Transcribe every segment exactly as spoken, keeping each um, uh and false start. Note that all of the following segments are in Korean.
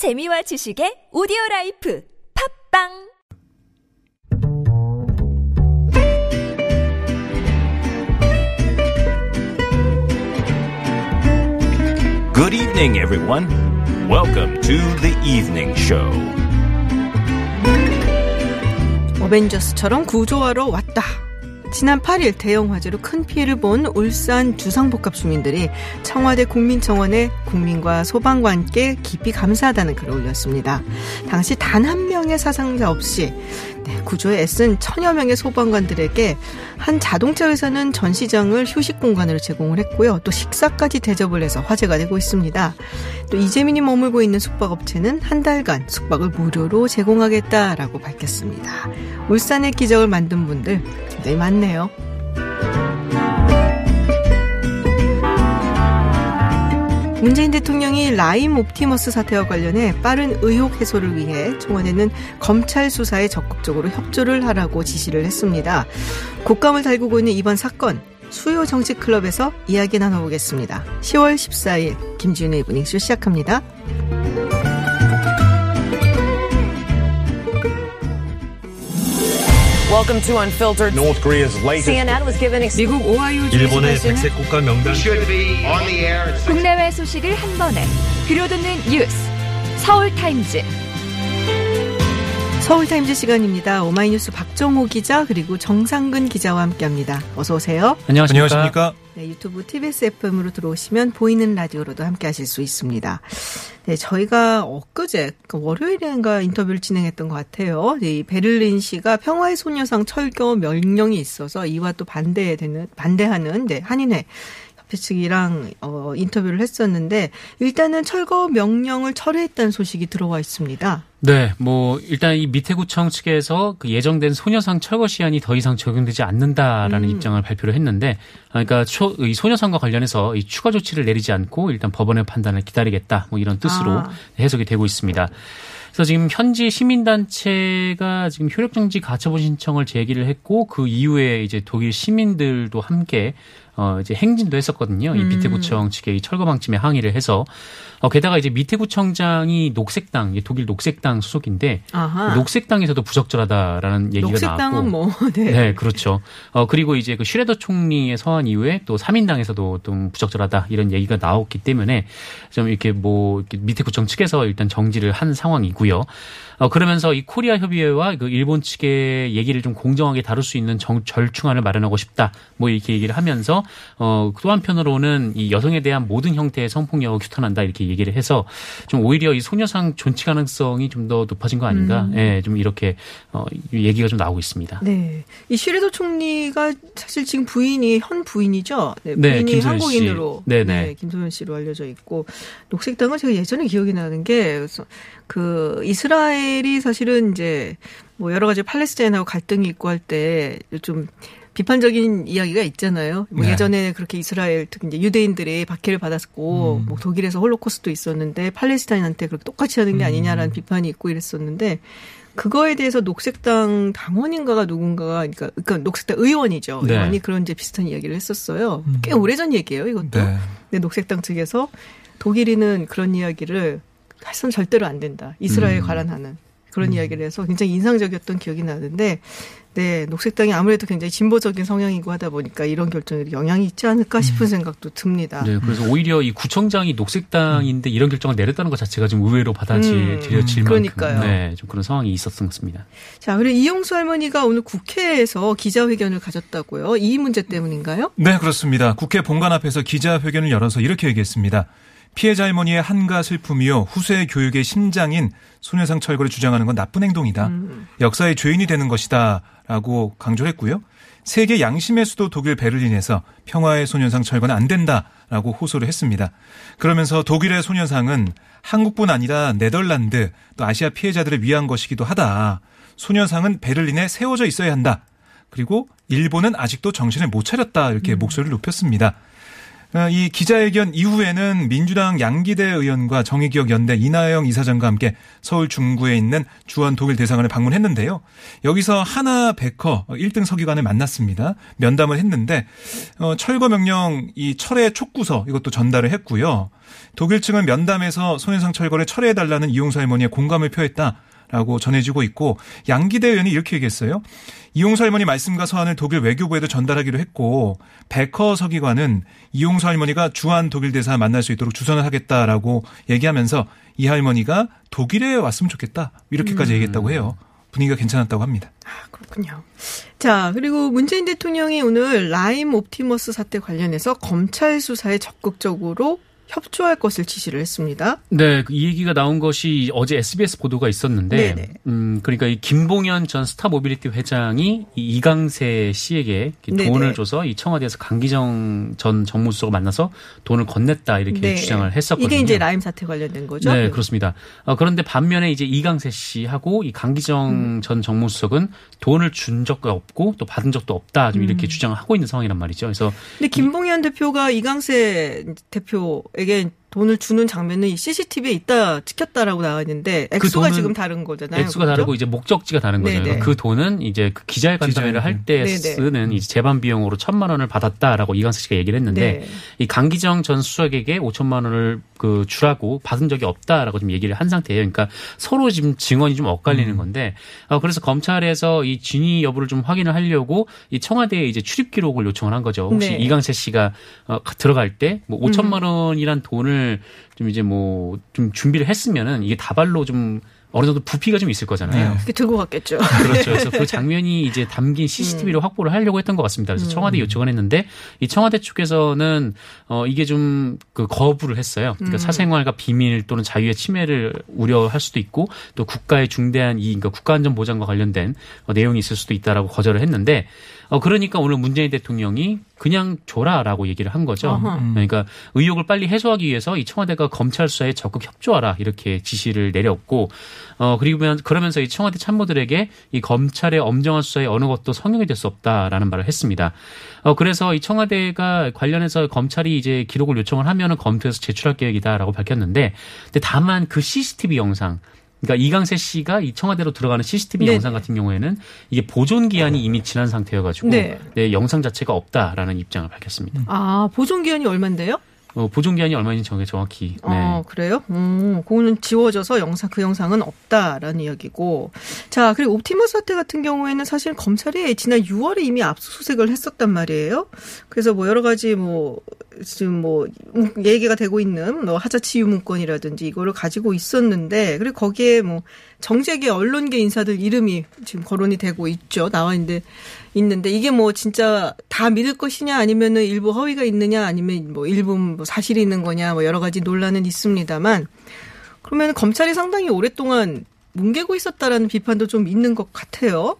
재미와 지식의 오디오라이프 팟빵 Good evening, everyone. Welcome to the evening show. 어벤져스처럼 구조하러 왔다. 지난 팔일 대형 화재로 큰 피해를 본 울산 주상복합 주민들이 청와대 국민청원에 국민과 소방관께 깊이 감사하다는 글을 올렸습니다. 당시 단 한 명의 사상자 없이 구조에 애쓴 천여 명의 소방관들에게 한 자동차 회사는 전시장을 휴식 공간으로 제공을 했고요. 또 식사까지 대접을 해서 화제가 되고 있습니다. 또 이재민이 머물고 있는 숙박업체는 한 달간 숙박을 무료로 제공하겠다라고 밝혔습니다. 울산의 기적을 만든 분들 굉장히 많네요. 문재인 대통령이 라임 옵티머스 사태와 관련해 빠른 의혹 해소를 위해 청와대는 검찰 수사에 적극적으로 협조를 하라고 지시를 했습니다. 곶감을 달구고 있는 이번 사건, 수요 정책 클럽에서 이야기 나눠보겠습니다. 시월 십사일 김지윤의 이브닝쇼 시작합니다. Welcome to Unfiltered. North Korea's latest. 씨엔엔 was given. 미국 오하이오 주 일본의 백색 국가 명단. 국내외 소식을 한 번에 들려듣는 뉴스. 서울 타임즈. 서울 타임즈 시간입니다. 오마이뉴스 박정호 기자 그리고 정상근 기자와 함께합니다. 어서 오세요. 안녕하십니까? 안녕하십니까? 네, 유튜브 티비에스 에프엠으로 들어오시면 보이는 라디오로도 함께하실 수 있습니다. 네, 저희가 엊그제 그러니까 월요일인가 인터뷰를 진행했던 것 같아요. 이 베를린시가 평화의 소녀상 철거 명령이 있어서 이와 또 반대되는 반대하는 네, 한인회 협회 측이랑 어, 인터뷰를 했었는데 일단은 철거 명령을 철회했다는 소식이 들어와 있습니다. 네, 뭐 일단 이 미태구청 측에서 그 예정된 소녀상 철거 시한이 더 이상 적용되지 않는다라는 음. 입장을 발표를 했는데, 그러니까 초, 이 소녀상과 관련해서 이 추가 조치를 내리지 않고 일단 법원의 판단을 기다리겠다, 뭐 이런 뜻으로 아. 해석이 되고 있습니다. 그래서 지금 현지 시민단체가 지금 효력정지 가처분 신청을 제기를 했고, 그 이후에 이제 독일 시민들도 함께 어 이제 행진도 했었거든요. 이 미태구청 측의 이 철거 방침에 항의를 해서 어 게다가 이제 미태구청장이 녹색당, 독일 녹색당 소속인데 아하. 녹색당에서도 부적절하다라는 얘기가 나왔고. 녹색당은 뭐 네. 네, 그렇죠. 어 그리고 이제 그 슈레더 총리의 서한 이후에 또 삼인당에서도 좀 부적절하다 이런 얘기가 나왔기 때문에 좀 이렇게 뭐 미태구청 측에서 일단 정지를 한 상황이고요. 어 그러면서 이 코리아 협의회와 그 일본 측의 얘기를 좀 공정하게 다룰 수 있는 정, 절충안을 마련하고 싶다. 뭐 이렇게 얘기를 하면서 어, 또 한편으로는 이 여성에 대한 모든 형태의 성폭력을 규탄한다 이렇게 얘기를 해서 좀 오히려 이 소녀상 존치 가능성이 좀 더 높아진 거 아닌가? 음. 예, 좀 이렇게 어, 얘기가 좀 나오고 있습니다. 네, 이 슈레더 총리가 사실 지금 부인이 현 부인이죠. 네, 부인이 네, 한국인으로 네, 네, 김소연 씨로 알려져 있고 녹색당은 제가 예전에 기억이 나는 게 그 이스라엘이 사실은 이제 뭐 여러 가지 팔레스타인하고 갈등이 있고 할 때 좀 비판적인 이야기가 있잖아요. 뭐 네. 예전에 그렇게 이스라엘 특히 이제 유대인들이 박해를 받았고 음. 뭐 독일에서 홀로코스트도 있었는데 팔레스타인한테 그렇게 똑같이 하는 게 아니냐라는 음. 비판이 있고 이랬었는데 그거에 대해서 녹색당 당원인가가 누군가가 그러니까, 그러니까 녹색당 의원이죠. 네. 의원이 그런 이제 비슷한 이야기를 했었어요. 음. 꽤 오래전 얘기예요. 이것도. 네. 근데 녹색당 측에서 독일인은 그런 이야기를 해서는 절대로 안 된다. 이스라엘 음. 관한하는. 그런 이야기를 해서 굉장히 인상적이었던 기억이 나는데, 네, 녹색당이 아무래도 굉장히 진보적인 성향이고 하다 보니까 이런 결정에 영향이 있지 않을까 싶은 생각도 듭니다. 네, 그래서 오히려 이 구청장이 녹색당인데 이런 결정을 내렸다는 것 자체가 좀 의외로 받아들여질 음, 만큼 네, 좀 그런 상황이 있었던 것 같습니다. 자, 그리고 이용수 할머니가 오늘 국회에서 기자회견을 가졌다고요? 이 문제 때문인가요? 네, 그렇습니다. 국회 본관 앞에서 기자회견을 열어서 이렇게 얘기했습니다. 피해자 할머니의 한가 슬픔이요 후세 교육의 심장인 소녀상 철거를 주장하는 건 나쁜 행동이다. 음. 역사의 죄인이 되는 것이다 라고 강조를 했고요. 세계 양심의 수도 독일 베를린에서 평화의 소녀상 철거는 안 된다라고 호소를 했습니다. 그러면서 독일의 소녀상은 한국뿐 아니라 네덜란드 또 아시아 피해자들을 위한 것이기도 하다. 소녀상은 베를린에 세워져 있어야 한다. 그리고 일본은 아직도 정신을 못 차렸다 이렇게 음. 목소리를 높였습니다. 이 기자회견 이후에는 민주당 양기대 의원과 정의기억 연대 이나영 이사장과 함께 서울 중구에 있는 주한 독일 대사관을 방문했는데요. 여기서 하나 베커 일 등 서기관을 만났습니다. 면담을 했는데 철거 명령 이 철회 촉구서 이것도 전달을 했고요. 독일 측은 면담에서 소현상 철거를 철회해달라는 이용수 할머니의 공감을 표했다. 라고 전해지고 있고 양기대 의원이 이렇게 얘기했어요. 이용수 할머니 말씀과 서한을 독일 외교부에도 전달하기로 했고 베커 서기관은 이용수 할머니가 주한 독일 대사 만날 수 있도록 주선을 하겠다라고 얘기하면서 이 할머니가 독일에 왔으면 좋겠다 이렇게까지 음. 얘기했다고 해요. 분위기가 괜찮았다고 합니다. 아, 그렇군요. 자, 그리고 문재인 대통령이 오늘 라임 옵티머스 사태 관련해서 검찰 수사에 적극적으로 협조할 것을 지시를 했습니다. 네, 이 얘기가 나온 것이 어제 에스비에스 보도가 있었는데, 네네. 음, 그러니까 이 김봉현 전 스타 모빌리티 회장이 이 이강세 씨에게 돈을 네네. 줘서 이 청와대에서 강기정 전 정무수석을 만나서 돈을 건넸다 이렇게 네. 주장을 했었거든요. 이게 이제 라임 사태 관련된 거죠? 네, 그렇습니다. 어, 그런데 반면에 이제 이강세 씨하고 이 강기정 음. 전 정무수석은 돈을 준 적도 없고 또 받은 적도 없다 좀 이렇게 음. 주장을 하고 있는 상황이란 말이죠. 그래서 근데 김봉현 이, 대표가 이강세 대표 이게 돈을 주는 장면은 이 씨씨티비에 있다 찍혔다라고 나와 있는데 액수가 그 지금 다른 거잖아요. 액수가 그렇죠? 다르고 이제 목적지가 다른 거잖아요. 네네. 그 돈은 이제 그 기자회견을 할 때 쓰는 이제 재반 비용으로 천만 원을 받았다라고 이강세 씨가 얘기를 했는데 네. 이 강기정 전 수석에게 오천만 원을 그 주라고 받은 적이 없다라고 좀 얘기를 한 상태예요. 그러니까 서로 지금 증언이 좀 엇갈리는 음. 건데 어 그래서 검찰에서 이 진위 여부를 좀 확인을 하려고 이 청와대에 이제 출입 기록을 요청을 한 거죠. 혹시 네. 이강세 씨가 어 들어갈 때 뭐 오천만 원이란 돈을 좀 이제 뭐 좀 준비를 했으면은 이게 다발로 좀 어느 정도 부피가 좀 있을 거잖아요. 네. 들고 갔겠죠. 그렇죠. 그래서 그 장면이 이제 담긴 씨씨티비를 음. 확보를 하려고 했던 것 같습니다. 그래서 청와대 요청을 했는데 이 청와대 측에서는 어 이게 좀 그 거부를 했어요. 그러니까 음. 사생활과 비밀 또는 자유의 침해를 우려할 수도 있고 또 국가의 중대한 이 그러니까 국가안전보장과 관련된 어 내용이 있을 수도 있다라고 거절을 했는데 어 그러니까 오늘 문재인 대통령이 그냥 줘라라고 얘기를 한 거죠. 어흠. 그러니까 의혹을 빨리 해소하기 위해서 이 청와대가 검찰 수사에 적극 협조하라 이렇게 지시를 내렸고 어 그리고 그러면서 이 청와대 참모들에게 이 검찰의 엄정한 수사에 어느 것도 성용이 될 수 없다라는 말을 했습니다. 어 그래서 이 청와대가 관련해서 검찰이 이제 기록을 요청을 하면은 검토해서 제출할 계획이다라고 밝혔는데 근데 다만 그 씨씨티비 영상 그러니까 이강세 씨가 이 청와대로 들어가는 씨씨티비 네네. 영상 같은 경우에는 이게 보존 기한이 이미 지난 상태여가지고 네. 네, 영상 자체가 없다라는 입장을 밝혔습니다. 아 보존 기한이 얼만데요? 어, 보존 기한이 얼마인지 정해 정확히. 네. 아 그래요? 음, 그거는 지워져서 영상 그 영상은 없다라는 이야기고. 자 그리고 옵티머스 사태 같은 경우에는 사실 검찰이 지난 유월에 이미 압수수색을 했었단 말이에요. 그래서 뭐 여러 가지 뭐. 지금 뭐 얘기가 되고 있는 뭐 하자치유 문건이라든지 이거를 가지고 있었는데 그리고 거기에 뭐 정재계 언론계 인사들 이름이 지금 거론이 되고 있죠. 나와 있는데 있는데 이게 뭐 진짜 다 믿을 것이냐 아니면은 일부 허위가 있느냐 아니면 뭐 일부 뭐 사실이 있는 거냐 뭐 여러 가지 논란은 있습니다만 그러면 검찰이 상당히 오랫동안 뭉개고 있었다라는 비판도 좀 있는 것 같아요.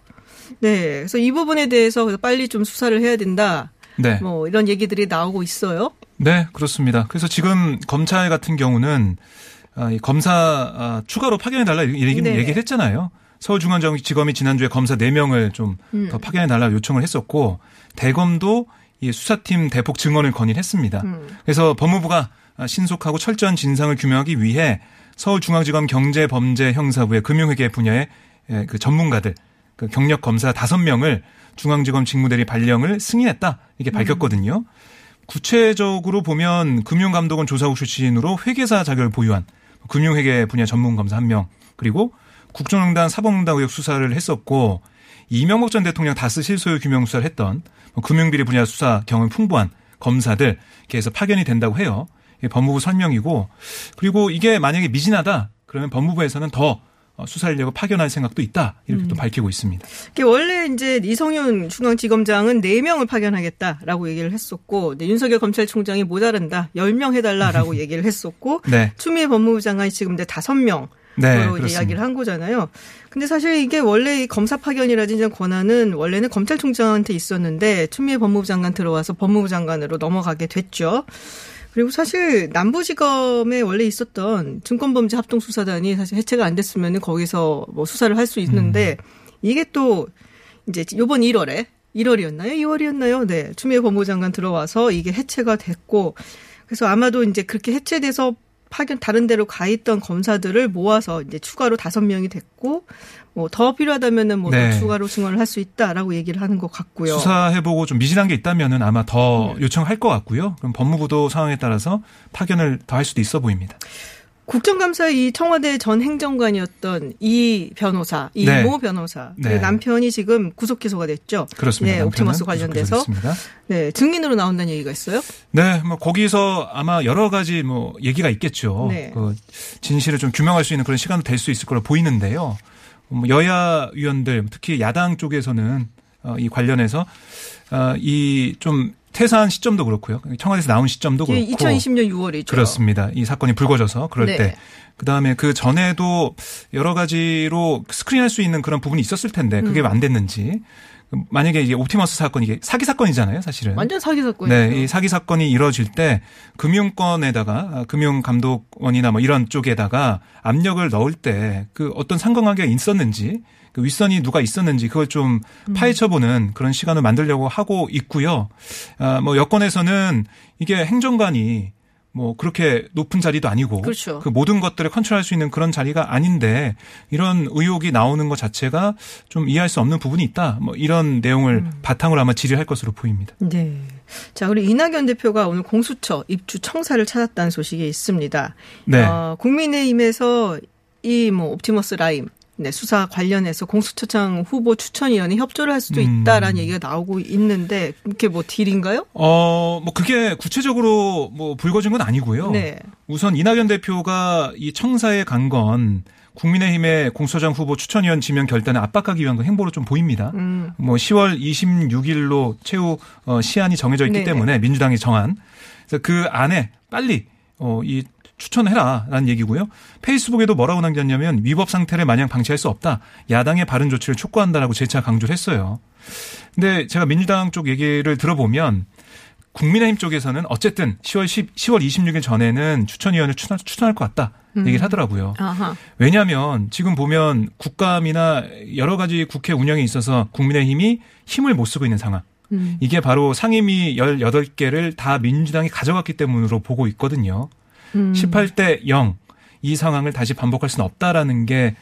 네, 그래서 이 부분에 대해서 빨리 좀 수사를 해야 된다. 네. 뭐 이런 얘기들이 나오고 있어요. 네, 그렇습니다. 그래서 지금 검찰 같은 경우는 검사 추가로 파견해달라 이런 네. 얘기를 했잖아요. 서울중앙지검이 지난주에 검사 네 명을 좀 더 음. 파견해달라 요청을 했었고 대검도 수사팀 대폭 증언을 건의를 했습니다. 음. 그래서 법무부가 신속하고 철저한 진상을 규명하기 위해 서울중앙지검 경제범죄형사부의 금융회계 분야의 그 전문가들 그 경력 검사 다섯 명을 중앙지검 직무대리 발령을 승인했다. 이게 밝혔거든요. 음. 구체적으로 보면 금융감독원 조사국 출신으로 회계사 자격을 보유한 금융회계 분야 전문검사 한 명 그리고 국정농단 사법농단 의혹 수사를 했었고 이명박 전 대통령 다스 실소유 규명 수사를 했던 금융비리 분야 수사 경험 풍부한 검사들 이렇게 해서 파견이 된다고 해요. 이게 법무부 설명이고 그리고 이게 만약에 미진하다 그러면 법무부에서는 더 수사 인력을 파견할 생각도 있다. 이렇게 음. 또 밝히고 있습니다. 원래 이제 이성윤 중앙지검장은 네 명을 파견하겠다라고 얘기를 했었고 윤석열 검찰총장이 모자란다. 열 명 해달라라고 얘기를 했었고 네. 추미애 법무부 장관이 지금 이제 다섯 명으로 네, 이야기를 한 거잖아요. 근데 사실 이게 원래 이 검사 파견이라든지 권한은 원래는 검찰총장한테 있었는데 추미애 법무부 장관 들어와서 법무부 장관으로 넘어가게 됐죠. 그리고 사실 남부지검에 원래 있었던 증권범죄합동수사단이 사실 해체가 안 됐으면 거기서 뭐 수사를 할 수 있는데 음. 이게 또 이제 이번 일월에 일월이었나요? 이월이었나요? 네. 추미애 법무장관 들어와서 이게 해체가 됐고, 그래서 아마도 이제 그렇게 해체돼서 파견 다른 데로 가 있던 검사들을 모아서 이제 추가로 다섯 명이 됐고, 뭐 더 필요하다면은 뭐 네. 추가로 증언을 할 수 있다라고 얘기를 하는 것 같고요. 수사해보고 좀 미진한 게 있다면은 아마 더 네. 요청할 것 같고요. 그럼 법무부도 상황에 따라서 파견을 더 할 수도 있어 보입니다. 국정감사의 이 청와대 전 행정관이었던 이 변호사, 이 네. 모 변호사, 네. 남편이 지금 구속 기소가 됐죠. 그렇습니다. 네, 옵티머스 관련돼서 네, 증인으로 나온다는 얘기가 있어요. 네, 뭐 거기서 아마 여러 가지 뭐 얘기가 있겠죠. 네. 그 진실을 좀 규명할 수 있는 그런 시간도 될 수 있을 거로 보이는데요. 여야 의원들, 특히 야당 쪽에서는 이 관련해서 이 좀 퇴사한 시점도 그렇고요. 청와대에서 나온 시점도 그렇고. 이천이십년 유월이죠. 그렇습니다. 이 사건이 불거져서 그럴 네. 때. 그다음에 그 전에도 여러 가지로 스크린할 수 있는 그런 부분이 있었을 텐데 그게 음. 안 됐는지. 만약에 이게 옵티머스 사건, 이게 사기 사건이잖아요, 사실은. 완전 사기 사건이에요. 네, 이 사기 사건이 이뤄질 때 금융권에다가 금융감독원이나 뭐 이런 쪽에다가 압력을 넣을 때 그 어떤 상관관계가 있었는지, 그 윗선이 누가 있었는지 그걸 좀 파헤쳐보는 그런 시간을 만들려고 하고 있고요. 아, 뭐 여권에서는 이게 행정관이 뭐 그렇게 높은 자리도 아니고 그렇죠. 그 모든 것들을 컨트롤할 수 있는 그런 자리가 아닌데 이런 의혹이 나오는 것 자체가 좀 이해할 수 없는 부분이 있다. 뭐 이런 내용을 음. 바탕으로 아마 질의할 것으로 보입니다. 네. 자, 우리 이낙연 대표가 오늘 공수처 입주 청사를 찾았다는 소식이 있습니다. 네. 어, 국민의힘에서 이 뭐 옵티머스 라임 네, 수사 관련해서 공수처장 후보 추천위원회 협조를 할 수도 있다라는 음. 얘기가 나오고 있는데 그게 뭐 딜인가요? 어, 뭐 그게 구체적으로 뭐 불거진 건 아니고요. 네. 우선 이낙연 대표가 이 청사에 간 건 국민의힘의 공수처장 후보 추천위원 지명 결단을 압박하기 위한 행보로 좀 보입니다. 음. 뭐 시월 이십육일로 최후 시한이 정해져 있기 네네. 때문에 민주당이 정한 그래서 그 안에 빨리 어, 이 추천해라라는 얘기고요. 페이스북에도 뭐라고 남겼냐면 위법 상태를 마냥 방치할 수 없다. 야당의 바른 조치를 촉구한다라고 재차 강조를 했어요. 근데 제가 민주당 쪽 얘기를 들어보면 국민의힘 쪽에서는 어쨌든 시월 이십육일 전에는 추천위원을 추천할 것 같다 얘기를 하더라고요. 음. 왜냐하면 지금 보면 국감이나 여러 가지 국회 운영에 있어서 국민의힘이 힘을 못 쓰고 있는 상황. 음. 이게 바로 상임위 열여덟 개를 다 민주당이 가져갔기 때문으로 보고 있거든요. 음. 십팔 대 영 이 상황을 다시 반복할 수는 없다라는 게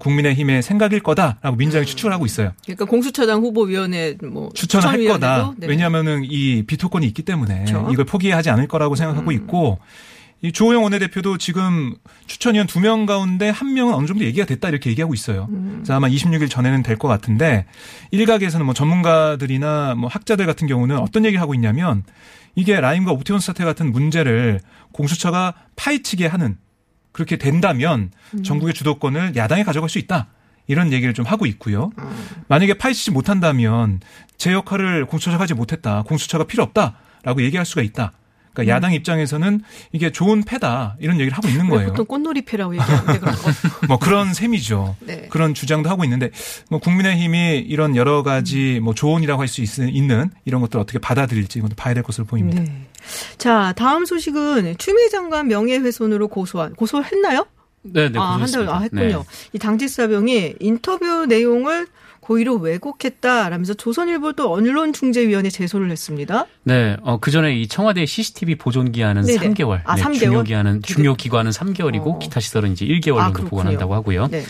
국민의힘의 생각일 거다라고 민주당이 음. 추측을 하고 있어요. 그러니까 공수처장 후보위원회 뭐 추천할 추천 거다. 네. 왜냐하면은 이 비토권이 있기 때문에 그렇죠? 이걸 포기하지 않을 거라고 생각하고 음. 있고 이 주호영 원내대표도 지금 추천위원 두 명 가운데 한 명은 어느 정도 얘기가 됐다 이렇게 얘기하고 있어요. 음. 그래서 아마 이십육 일 전에는 될 것 같은데 일각에서는 뭐 전문가들이나 뭐 학자들 같은 경우는 어떤 얘기를 하고 있냐면 이게 라임과 옵티머스 사태 같은 문제를 공수처가 파헤치게 하는 그렇게 된다면 음. 전국의 주도권을 야당이 가져갈 수 있다. 이런 얘기를 좀 하고 있고요. 음. 만약에 파헤치지 못한다면 제 역할을 공수처가 하지 못했다. 공수처가 필요 없다라고 얘기할 수가 있다. 그러니까 음. 야당 입장에서는 이게 좋은 패다 이런 얘기를 하고 있는 거예요. 보통 꽃놀이 패라고 얘기하는데 그런 거. 뭐 그런 셈이죠. 네. 그런 주장도 하고 있는데 뭐 국민의힘이 이런 여러 가지 뭐 조언이라고 할 수 있는 이런 것들을 어떻게 받아들일지 이것도 봐야 될 것으로 보입니다. 네. 자, 다음 소식은 추미애 장관 명예훼손으로 고소한 고소했나요? 네, 네, 아, 고소했습니다. 한 달, 아, 했군요. 네. 이 당직사병이 인터뷰 내용을 고의로 왜곡했다라면서 조선일보 또 언론중재위원회 제소를 했습니다. 네, 어, 그 전에 이 청와대 씨씨티비 보존 기한은 네네. 삼 개월, 아, 네, 삼 개월? 중요 기한은 중요 기관은 삼 개월이고 어. 기타 시설은 이제 일 개월 정도 아, 보관한다고 하고요. 네.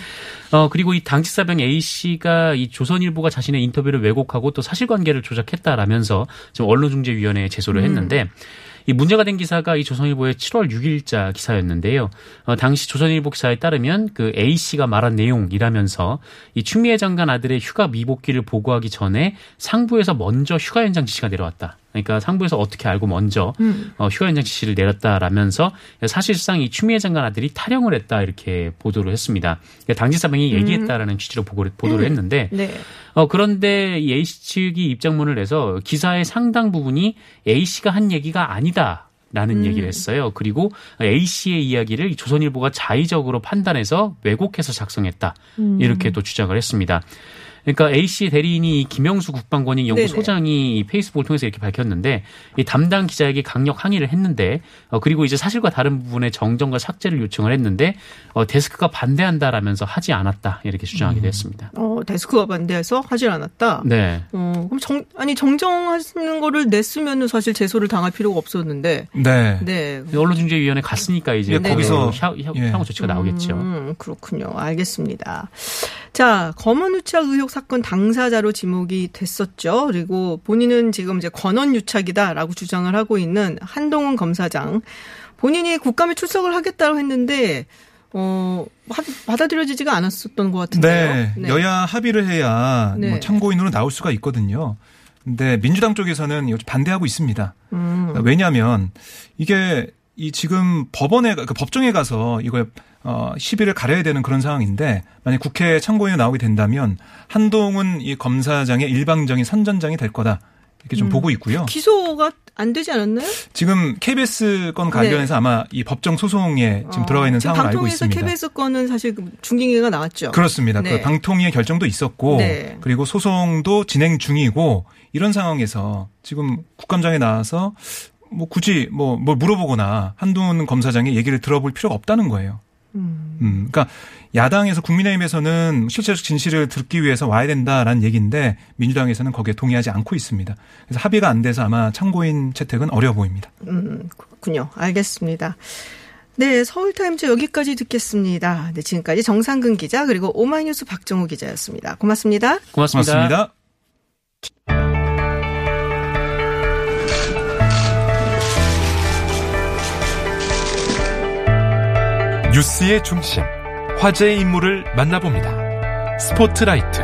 어, 그리고 이 당직사병 A 씨가 이 조선일보가 자신의 인터뷰를 왜곡하고 또 사실관계를 조작했다라면서 지금 언론중재위원회에 제소를 음. 했는데. 이 문제가 된 기사가 이 조선일보의 칠월 육일자 기사였는데요. 어, 당시 조선일보 기사에 따르면 그 A 씨가 말한 내용이라면서 이 추미애 장관 아들의 휴가 미복귀를 보고하기 전에 상부에서 먼저 휴가 연장 지시가 내려왔다. 그러니까 상부에서 어떻게 알고 먼저 음. 어, 휴가 연장 지시를 내렸다라면서 사실상 이 추미애 장관 아들이 탈영을 했다 이렇게 보도를 했습니다. 그러니까 당직사병이 음. 얘기했다라는 취지로 보고, 보도를 음. 했는데 네. 어, 그런데 이 A 씨 측이 입장문을 내서 기사의 상당 부분이 A 씨가 한 얘기가 아니다. 라는 음. 얘기를 했어요. 그리고 A 씨의 이야기를 조선일보가 자의적으로 판단해서 왜곡해서 작성했다. 음. 이렇게 또 주장을 했습니다. 그러니까 A씨 대리인이 이 김영수 국방권익 연구소장이 이 페이스북을 통해서 이렇게 밝혔는데 이 담당 기자에게 강력 항의를 했는데 어, 그리고 이제 사실과 다른 부분에 정정과 삭제를 요청을 했는데 어, 데스크가 반대한다라면서 하지 않았다 이렇게 주장하기도 음. 했습니다. 어, 데스크가 반대해서 하질 않았다. 네. 어, 그럼 정 아니 정정하는 거를 냈으면은 사실 제소를 당할 필요가 없었는데. 네. 네. 언론중재위원회 갔으니까 이제 네. 거기서 향후 네. 조치가 나오겠죠. 음, 그렇군요. 알겠습니다. 자, 검언유착 의혹 사건 당사자로 지목이 됐었죠. 그리고 본인은 지금 이제 권언유착이다라고 주장을 하고 있는 한동훈 검사장. 본인이 국감에 출석을 하겠다고 했는데 어, 받아들여지지가 않았었던 것 같은데요. 네. 네. 여야 합의를 해야 네. 뭐 참고인으로 나올 수가 있거든요. 근데 민주당 쪽에서는 반대하고 있습니다. 음. 왜냐하면 이게 이 지금 법원에 그 법정에 가서 이거 어, 시비를 가려야 되는 그런 상황인데 만약 국회에 참고인이 나오게 된다면 한동훈 이 검사장의 일방적인 선전장이 될 거다 이렇게 좀 음. 보고 있고요. 기소가 안 되지 않았나요? 지금 케이비에스 건 관련해서 네. 아마 이 법정 소송에 지금 어. 들어가 있는 지금 상황을 알고 있습니다. 방통위에서 케이비에스 건은 사실 중징계가 나왔죠. 그렇습니다. 네. 그 방통위의 결정도 있었고 네. 그리고 소송도 진행 중이고 이런 상황에서 지금 국감장에 나와서 뭐 굳이 뭐 뭘 물어보거나 한동훈 검사장의 얘기를 들어볼 필요가 없다는 거예요. 음. 음, 그러니까 야당에서 국민의힘에서는 실체적 진실을 듣기 위해서 와야 된다라는 얘기인데 민주당에서는 거기에 동의하지 않고 있습니다. 그래서 합의가 안 돼서 아마 참고인 채택은 어려워 보입니다. 음, 그렇군요. 알겠습니다. 네, 서울타임즈 여기까지 듣겠습니다. 네, 지금까지 정상근 기자 그리고 오마이뉴스 박정호 기자였습니다. 고맙습니다. 고맙습니다. 고맙습니다. 뉴스의 중심, 화제의 인물을 만나봅니다. 스포트라이트.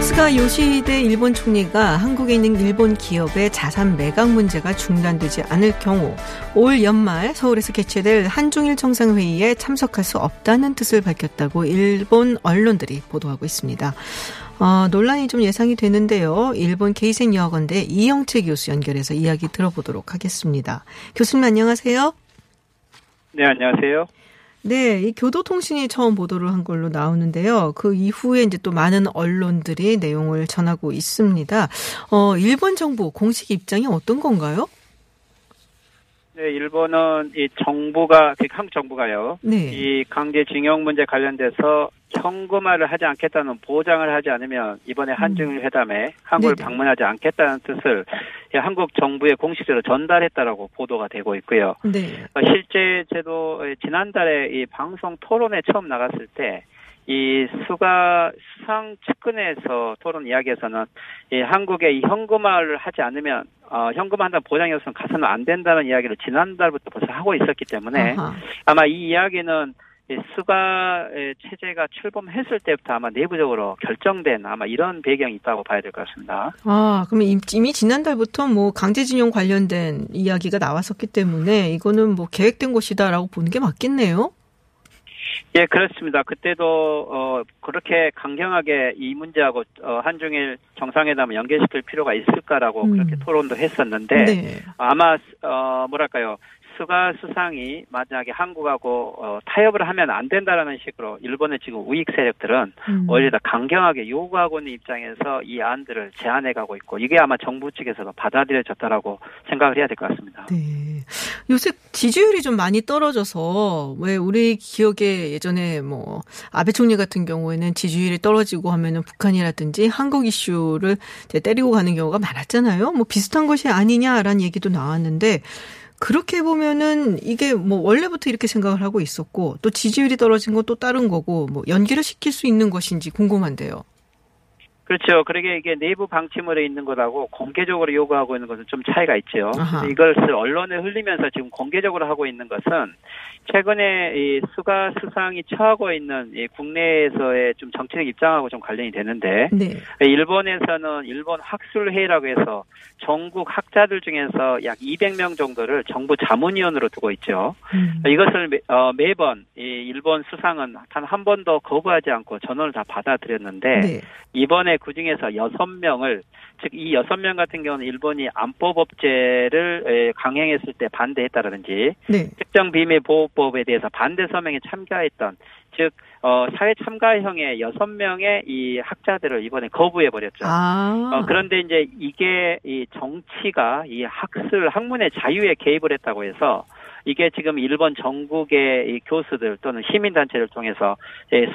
스가 요시히데 일본 총리가 한국에 있는 일본 기업의 자산 매각 문제가 중단되지 않을 경우 올 연말 서울에서 개최될 한중일 정상회의에 참석할 수 없다는 뜻을 밝혔다고 일본 언론들이 보도하고 있습니다. 어, 논란이 좀 예상이 되는데요. 일본 게이센 여학원대 이영채 교수 연결해서 이야기 들어보도록 하겠습니다. 교수님 안녕하세요. 네, 안녕하세요. 네, 이 교도통신이 처음 보도를 한 걸로 나오는데요. 그 이후에 이제 또 많은 언론들이 내용을 전하고 있습니다. 어, 일본 정부 공식 입장이 어떤 건가요? 네, 일본은 이 정부가, 한국 정부가요. 네. 이 강제징용 문제 관련돼서 현금화를 하지 않겠다는 보장을 하지 않으면 이번에 한중일 회담에 한국을 네네. 방문하지 않겠다는 뜻을 한국 정부에 공식적으로 전달했다라고 보도가 되고 있고요. 네. 실제 저도 지난달에 이 방송 토론에 처음 나갔을 때 이 수가 수상 측근에서 토론 이야기에서는 이 한국의 이 현금화를 하지 않으면 어, 현금화한다는 보장이 없으면 가서는 안 된다는 이야기를 지난달부터 벌써 하고 있었기 때문에 아하. 아마 이 이야기는 수가 체제가 출범했을 때부터 아마 내부적으로 결정된 아마 이런 배경이 있다고 봐야 될 것 같습니다. 아, 그럼 이미 지난달부터 뭐 강제징용 관련된 이야기가 나왔었기 때문에 이거는 뭐 계획된 것이다라고 보는 게 맞겠네요. 예, 그렇습니다. 그때도 어, 그렇게 강경하게 이 문제하고 어, 한중일 정상회담을 연계시킬 필요가 있을까라고 음. 그렇게 토론도 했었는데 네. 아마 어, 뭐랄까요? 스가 수상이 만약에 한국하고 어, 타협을 하면 안 된다라는 식으로 일본의 지금 우익 세력들은 음. 오히려 더 강경하게 요구하고 있는 입장에서 이 안들을 제안해가고 있고 이게 아마 정부 측에서도 받아들여졌다라고 생각을 해야 될 것 같습니다. 네. 요새 지지율이 좀 많이 떨어져서 왜 우리 기억에 예전에 뭐 아베 총리 같은 경우에는 지지율이 떨어지고 하면은 북한이라든지 한국 이슈를 이제 때리고 가는 경우가 많았잖아요. 뭐 비슷한 것이 아니냐라는 얘기도 나왔는데. 그렇게 보면은 이게 뭐 원래부터 이렇게 생각을 하고 있었고 또 지지율이 떨어진 건 또 다른 거고 뭐 연기를 시킬 수 있는 것인지 궁금한데요. 그렇죠. 그러게 이게 내부 방침으로 있는 것하고 공개적으로 요구하고 있는 것은 좀 차이가 있죠. 이것을 언론에 흘리면서 지금 공개적으로 하고 있는 것은 최근에 이 수가 수상이 처하고 있는 이 국내에서의 좀 정치적 입장하고 좀 관련이 되는데 네. 일본에서는 일본 학술회의라고 해서 전국 학자들 중에서 약 이백 명 정도를 정부 자문위원으로 두고 있죠. 음. 이것을 매, 어, 매번 이 일본 수상은 단 한 번도 거부하지 않고 전원을 다 받아들였는데 네. 이번에 그중에서 여섯 명을, 즉 이 여섯 명 같은 경우는 일본이 안보법제를 강행했을 때 반대했다라든지 네. 특정 비밀 보호법에 대해서 반대 서명에 참가했던, 즉 어, 사회 참가형의 여섯 명의 이 학자들을 이번에 거부해버렸죠. 아. 어, 그런데 이제 이게 이 정치가 이 학술, 학문의 자유에 개입을 했다고 해서 이게 지금 일본 전국의 이 교수들 또는 시민단체를 통해서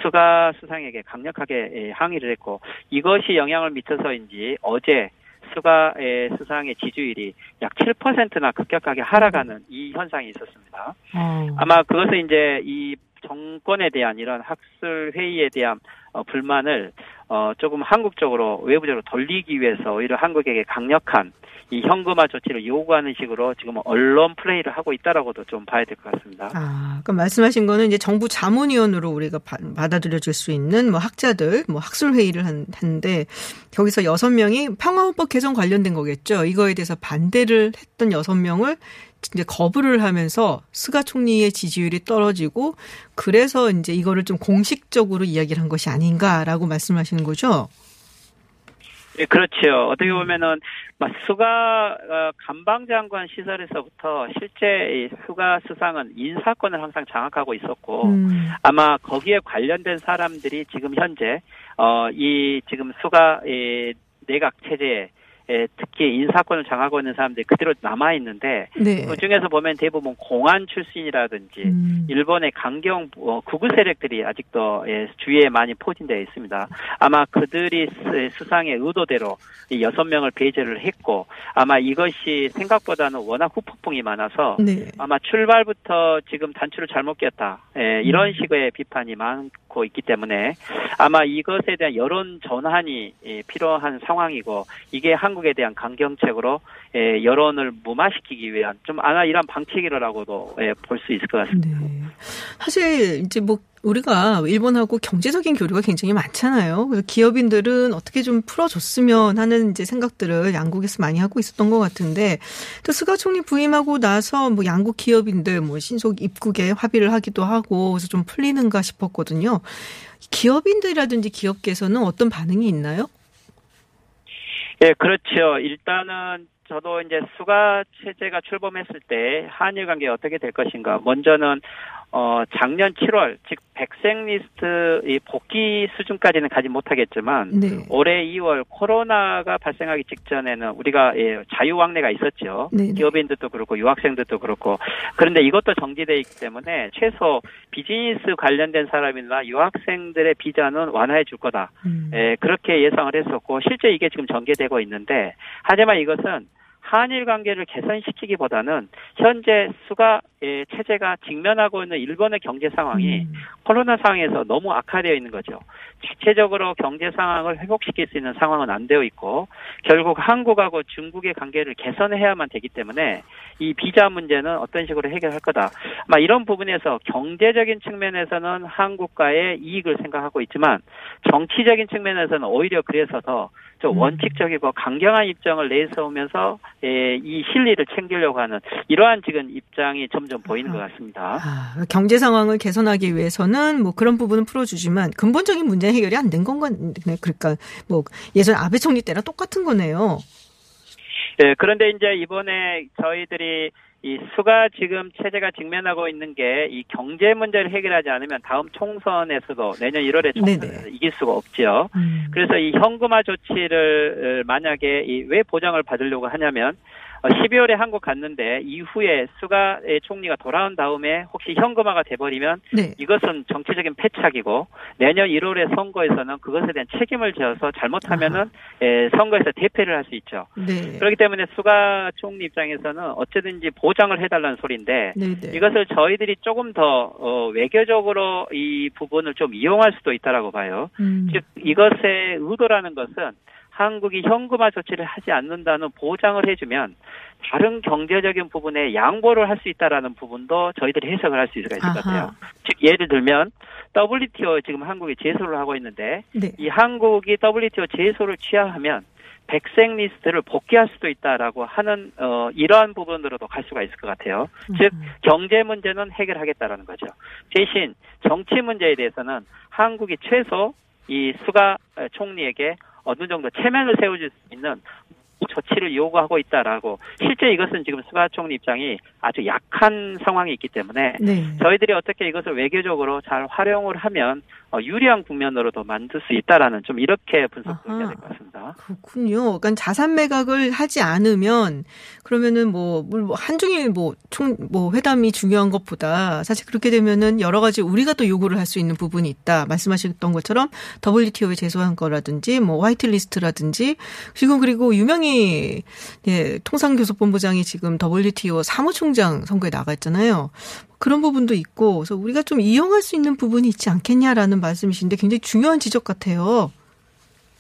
수가 수상에게 강력하게 항의를 했고, 이것이 영향을 미쳐서인지 어제 수가 수상의 지지율이 약 칠 퍼센트나 급격하게 하락하는 이 현상이 있었습니다. 음. 아마 그것은 이제 이 정권에 대한 이런 학술 회의에 대한 어, 불만을 어, 조금 한국적으로 외부적으로 돌리기 위해서 오히려 한국에게 강력한 이 현금화 조치를 요구하는 식으로 지금 언론 플레이를 하고 있다라고도 좀 봐야 될 것 같습니다. 아, 그럼 말씀하신 거는 이제 정부 자문위원으로 우리가 바, 받아들여질 수 있는 뭐 학자들, 뭐 학술 회의를 한, 한데 거기서 여섯 명이 평화헌법 개정 관련된 거겠죠. 이거에 대해서 반대를 했던 여섯 명을 이제 거부를 하면서 스가 총리의 지지율이 떨어지고, 그래서 이제 이거를 좀 공식적으로 이야기를 한 것이 아닌가라고 말씀하시는 거죠? 네, 그렇죠. 어떻게 보면은 막 수가 감방장관 시절에서부터 실제 수가 수상은 인사권을 항상 장악하고 있었고 음. 아마 거기에 관련된 사람들이 지금 현재 어, 이 지금 수가 내각 체제에 예, 특히 인사권을 장악하고 있는 사람들이 그대로 남아있는데 네. 그중에서 보면 대부분 공안 출신이라든지 음. 일본의 강경 어, 극우 세력들이 아직도 예, 주위에 많이 포진되어 있습니다. 아마 그들이 수상의 의도대로 이 여섯 명을 배제를 했고, 아마 이것이 생각보다는 워낙 후폭풍이 많아서 네. 아마 출발부터 지금 단추를 잘못 꼈다 예, 이런 음. 식의 비판이 많고 있기 때문에 아마 이것에 대한 여론 전환이 예, 필요한 상황이고, 이게 한 한국에 대한 강경책으로 여론을 무마시키기 위한 좀 아마 이런 방책이라고도 볼 수 있을 것 같습니다. 네. 사실 이제 뭐 우리가 일본하고 경제적인 교류가 굉장히 많잖아요. 그래서 기업인들은 어떻게 좀 풀어줬으면 하는 이제 생각들을 양국에서 많이 하고 있었던 것 같은데, 또 스가 총리 부임하고 나서 뭐 양국 기업인들 뭐 신속 입국에 합의를 하기도 하고 그래서 좀 풀리는가 싶었거든요. 기업인들이라든지 기업계에서는 어떤 반응이 있나요? 예, 그렇죠. 일단은 저도 이제 수가 체제가 출범했을 때 한일 관계가 어떻게 될 것인가. 먼저는 어 작년 칠월 즉 백색 리스트 이 복귀 수준까지는 가지 못하겠지만 네. 올해 이월 코로나가 발생하기 직전에는 우리가 예, 자유 왕래가 있었죠. 네네. 기업인들도 그렇고 유학생들도 그렇고. 그런데 이것도 정지되어 있기 때문에 최소 비즈니스 관련된 사람이나 유학생들의 비자는 완화해 줄 거다. 음. 예, 그렇게 예상을 했었고, 실제 이게 지금 전개되고 있는데, 하지만 이것은 한일 관계를 개선시키기보다는 현재 수가 체제가 직면하고 있는 일본의 경제 상황이 음. 코로나 상황에서 너무 악화되어 있는 거죠. 자체적으로 경제 상황을 회복시킬 수 있는 상황은 안 되어 있고, 결국 한국하고 중국의 관계를 개선해야만 되기 때문에 이 비자 문제는 어떤 식으로 해결할 거다. 아마 이런 부분에서 경제적인 측면에서는 한국과의 이익을 생각하고 있지만 정치적인 측면에서는 오히려 그래서 더 좀 원칙적이고 강경한 입장을 내세우면서 이 실리를 챙기려고 하는 이러한 지금 입장이 점점 보이는 아, 것 같습니다. 아, 경제 상황을 개선하기 위해서는 뭐 그런 부분은 풀어주지만 근본적인 문제 해결이 안 된 건 거네. 그러니까 뭐 예전 아베 총리 때랑 똑같은 거네요. 네, 그런데 이제 이번에 저희들이 이 수가 지금 체제가 직면하고 있는 게 이 경제 문제를 해결하지 않으면 다음 총선에서도 내년 일월에 총선에서 이길 수가 없죠. 음. 그래서 이 현금화 조치를 만약에 이 왜 보장을 받으려고 하냐면 십이월에 한국 갔는데 이후에 수가 총리가 돌아온 다음에 혹시 현금화가 돼버리면 네. 이것은 정치적인 패착이고, 내년 일월에 선거에서는 그것에 대한 책임을 져서 잘못하면은 아. 선거에서 대패를 할 수 있죠. 네. 그렇기 때문에 수가 총리 입장에서는 어쨌든지 보장을 해달라는 소리인데 네, 네. 이것을 저희들이 조금 더 외교적으로 이 부분을 좀 이용할 수도 있다라고 봐요. 음. 즉 이것의 의도라는 것은 한국이 현금화 조치를 하지 않는다는 보장을 해주면 다른 경제적인 부분에 양보를 할 수 있다라는 부분도 저희들이 해석을 할 수 있을 것 같아요. 즉 예를 들면 더블유티오 지금 한국이 제소를 하고 있는데 네. 이 한국이 더블유티오 제소를 취하하면 백색 리스트를 복귀할 수도 있다라고 하는 어, 이러한 부분으로도 갈 수가 있을 것 같아요. 음. 즉 경제 문제는 해결하겠다라는 거죠. 대신 정치 문제에 대해서는 한국이 최소 이 수가 총리에게 어느 정도 체면을 세워줄 수 있는 조치를 요구하고 있다라고, 실제 이것은 지금 수가 총리 입장이 아주 약한 상황이 있기 때문에 네. 저희들이 어떻게 이것을 외교적으로 잘 활용을 하면 유리한 국면으로도 만들 수 있다라는, 좀 이렇게 분석해야 될 것 같습니다. 그렇군요. 그러니까 자산 매각을 하지 않으면, 그러면은 뭐 한중일 뭐 총 뭐 회담이 중요한 것보다 사실 그렇게 되면은 여러 가지 우리가 또 요구를 할 수 있는 부분이 있다. 말씀하셨던 것처럼 더블유티오에 제소한 거라든지 뭐 화이트리스트라든지, 지금 그리고 유명인 예, 통상교섭본부장이 지금 더블유티오 사무총장 선거에 나가 있잖아요. 그런 부분도 있고, 그래서 우리가 좀 이용할 수 있는 부분이 있지 않겠냐라는 말씀이신데 굉장히 중요한 지적 같아요.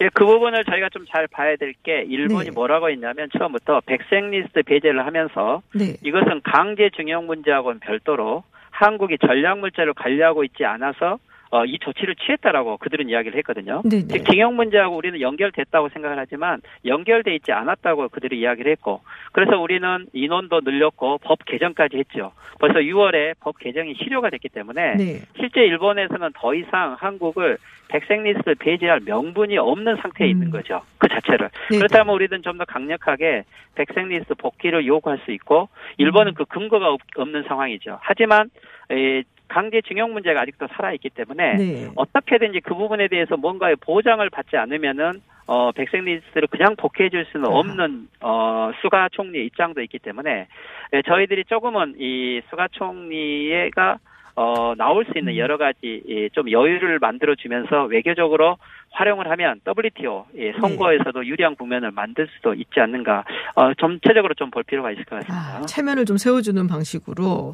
예, 그 부분을 저희가 좀 잘 봐야 될 게, 일본이 네. 뭐라고 했냐면 처음부터 백색리스트 배제를 하면서 네. 이것은 강제징용 문제하고는 별도로 한국이 전략물자를 관리하고 있지 않아서 어, 이 조치를 취했다라고 그들은 이야기를 했거든요. 네네. 즉 징용 문제하고 우리는 연결됐다고 생각을 하지만 연결돼 있지 않았다고 그들이 이야기를 했고, 그래서 우리는 인원도 늘렸고 법 개정까지 했죠. 벌써 유월에 법 개정이 실효가 됐기 때문에 네. 실제 일본에서는 더 이상 한국을 백색리스트를 배제할 명분이 없는 상태에 음. 있는 거죠. 그 자체를. 네네. 그렇다면 우리는 좀 더 강력하게 백색리스트 복귀를 요구할 수 있고, 일본은 음. 그 근거가 없, 없는 상황이죠. 하지만 에, 강제징용 문제가 아직도 살아있기 때문에 네. 어떻게든지 그 부분에 대해서 뭔가의 보장을 받지 않으면은 어, 백색리스트를 그냥 복귀해줄 수는 아하. 없는 어, 수가 총리의 입장도 있기 때문에 예, 저희들이 조금은 이 수가 총리가 어, 나올 수 있는 여러 가지 예, 좀 여유를 만들어주면서 외교적으로 활용을 하면 더블유티오 예, 선거에서도 네. 유리한 국면을 만들 수도 있지 않는가, 어, 전체적으로 좀 볼 필요가 있을 것 같습니다. 아, 체면을 좀 세워주는 방식으로.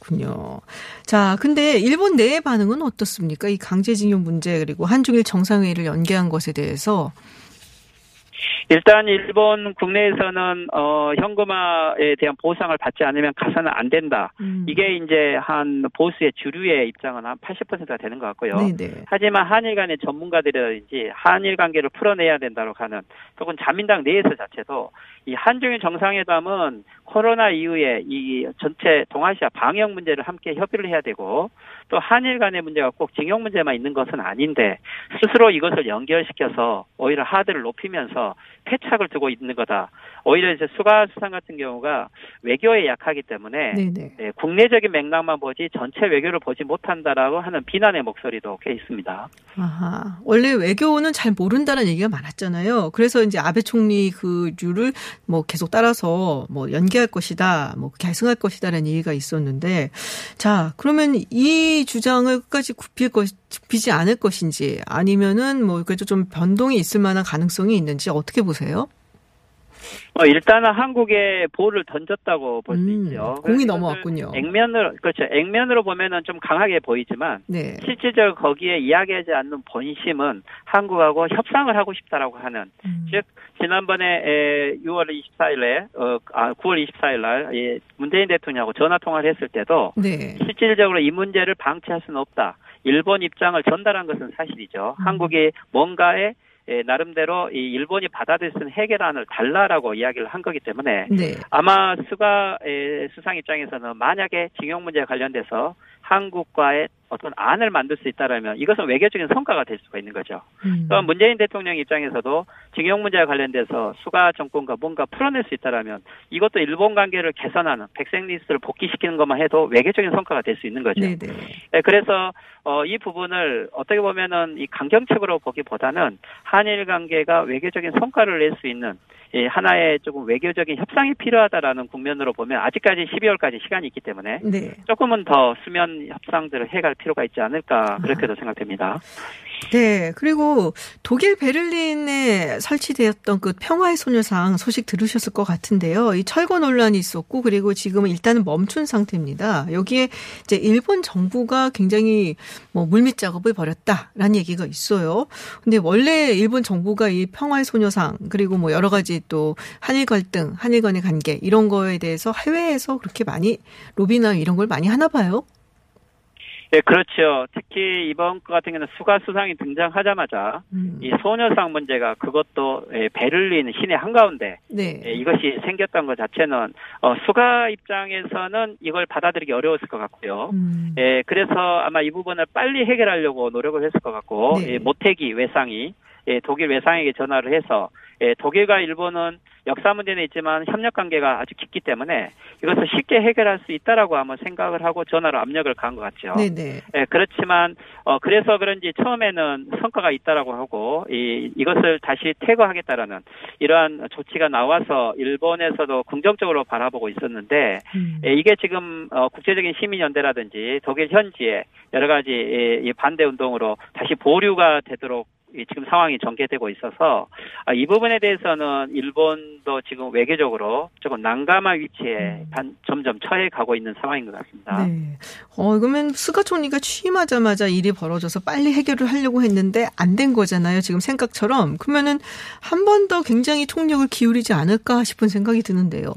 그렇군요. 자, 근데 일본 내의 반응은 어떻습니까? 이 강제징용 문제, 그리고 한중일 정상회의를 연기한 것에 대해서. 일단 일본 국내에서는 어 현금화에 대한 보상을 받지 않으면 가서는 안 된다. 음. 이게 이제 한 보수의 주류의 입장은 한 팔십 퍼센트가 되는 것 같고요. 네네. 하지만 한일 간의 전문가들이라든지 한일 관계를 풀어내야 된다고 하는, 혹은 자민당 내에서 자체도 이 한중일 정상회담은 코로나 이후에 이 전체 동아시아 방역 문제를 함께 협의를 해야 되고, 또 한일 간의 문제가 꼭 징용 문제만 있는 것은 아닌데 스스로 이것을 연결시켜서 오히려 하드를 높이면서 패착을 두고 있는 거다. 오히려 이제 수가 수상 같은 경우가 외교에 약하기 때문에 네, 국내적인 맥락만 보지 전체 외교를 보지 못한다라고 하는 비난의 목소리도 꽤 있습니다. 아하, 원래 외교는 잘 모른다는 얘기가 많았잖아요. 그래서 이제 아베 총리 그 류를 뭐 계속 따라서 뭐 연계할 것이다, 뭐 계승할 것이다라는 얘기가 있었는데, 자 그러면 이 주장을 끝까지 굽힐 것, 굽히지 않을 것인지, 아니면은 뭐 그래도 좀 변동이 있을 만한 가능성이 있는지 어떻게 보세요? 어, 일단은 한국에 볼을 던졌다고 볼 수 음, 있죠. 공이 넘어왔군요. 액면으로, 그렇죠. 액면으로 보면은 좀 강하게 보이지만, 네. 실질적으로 거기에 이야기하지 않는 본심은 한국하고 협상을 하고 싶다라고 하는, 음. 즉, 지난번에 유월 이십사일에, 어, 아, 구월 이십사일날, 예, 문재인 대통령하고 전화통화를 했을 때도, 네. 실질적으로 이 문제를 방치할 수는 없다. 일본 입장을 전달한 것은 사실이죠. 음. 한국이 뭔가에 예, 나름대로 이 일본이 받아들일 수 있는 해결안을 달라라고 이야기를 한 거기 때문에 네. 아마 스가 수상 입장에서는 만약에 징용 문제에 관련돼서 한국과의 어떤 안을 만들 수 있다라면 이것은 외교적인 성과가 될 수가 있는 거죠. 음. 또한 문재인 대통령 입장에서도 징용 문제와 관련돼서 수가 정권과 뭔가 풀어낼 수 있다라면 이것도 일본 관계를 개선하는 백색리스트를 복귀시키는 것만 해도 외교적인 성과가 될 수 있는 거죠. 네네. 네, 그래서 어, 이 부분을 어떻게 보면은 이 강경책으로 보기보다는 한일 관계가 외교적인 성과를 낼 수 있는 예, 하나의 조금 외교적인 협상이 필요하다라는 국면으로 보면 아직까지 십이월까지 시간이 있기 때문에 네. 조금은 더 수면 협상들을 해갈 필요가 있지 않을까, 그렇게도 아. 생각됩니다. 네. 그리고 독일 베를린에 설치되었던 그 평화의 소녀상 소식 들으셨을 것 같은데요. 이 철거 논란이 있었고, 그리고 지금은 일단은 멈춘 상태입니다. 여기에 이제 일본 정부가 굉장히 뭐 물밑 작업을 벌였다라는 얘기가 있어요. 근데 원래 일본 정부가 이 평화의 소녀상, 그리고 뭐 여러 가지 또 한일 갈등, 한일 간의 관계 이런 거에 대해서 해외에서 그렇게 많이 로비나 이런 걸 많이 하나 봐요. 예, 그렇죠. 특히 이번 것 같은 경우는 수가 수상이 등장하자마자 음. 이 소녀상 문제가 그것도 베를린 시내 한가운데 네. 이것이 생겼던 것 자체는 어, 수가 입장에서는 이걸 받아들이기 어려웠을 것 같고요. 음. 예, 그래서 아마 이 부분을 빨리 해결하려고 노력을 했을 것 같고 네. 예, 모태기 외상이 예, 독일 외상에게 전화를 해서 예, 독일과 일본은 역사 문제는 있지만 협력 관계가 아주 깊기 때문에 이것을 쉽게 해결할 수 있다라고 아마 생각을 하고 전화로 압력을 가한 것 같죠. 네네. 예, 그렇지만 어 그래서 그런지 처음에는 성과가 있다라고 하고 이 이것을 다시 퇴거하겠다라는 이러한 조치가 나와서 일본에서도 긍정적으로 바라보고 있었는데 음. 예, 이게 지금 어, 국제적인 시민 연대라든지 독일 현지에 여러 가지 이, 이 반대 운동으로 다시 보류가 되도록. 지금 상황이 전개되고 있어서 이 부분에 대해서는 일본도 지금 외교적으로 조금 난감한 위치에 점점 처해 가고 있는 상황인 것 같습니다. 네. 어, 그러면 스가 총리가 취임하자마자 일이 벌어져서 빨리 해결을 하려고 했는데 안 된 거잖아요. 지금 생각처럼. 그러면은 한 번 더 굉장히 총력을 기울이지 않을까 싶은 생각이 드는데요.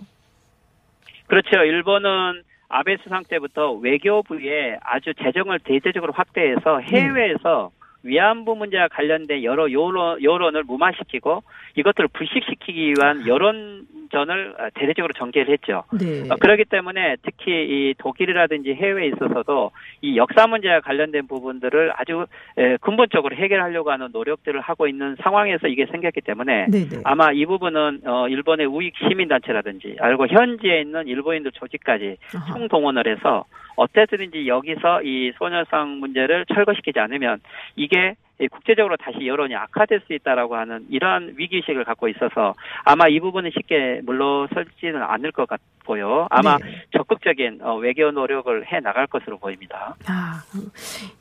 그렇죠. 일본은 아베 수상 때부터 외교부에 아주 재정을 대대적으로 확대해서 해외에서 네. 위안부 문제와 관련된 여러 여론, 여론을 무마시키고 이것들을 불식시키기 위한 여론전을 대대적으로 전개를 했죠. 네. 어, 그렇기 때문에 특히 이 독일이라든지 해외에 있어서도 이 역사 문제와 관련된 부분들을 아주 에, 근본적으로 해결하려고 하는 노력들을 하고 있는 상황에서 이게 생겼기 때문에 네, 네. 아마 이 부분은 어, 일본의 우익 시민단체라든지 알고 현지에 있는 일본인들 조직까지 아하. 총동원을 해서 어쨌든지 여기서 이 소녀상 문제를 철거시키지 않으면 이게 국제적으로 다시 여론이 악화될 수 있다라고 하는 이러한 위기의식을 갖고 있어서 아마 이 부분은 쉽게 물러설지는 않을 것 같고요. 아마 네. 적극적인 외교 노력을 해 나갈 것으로 보입니다. 아,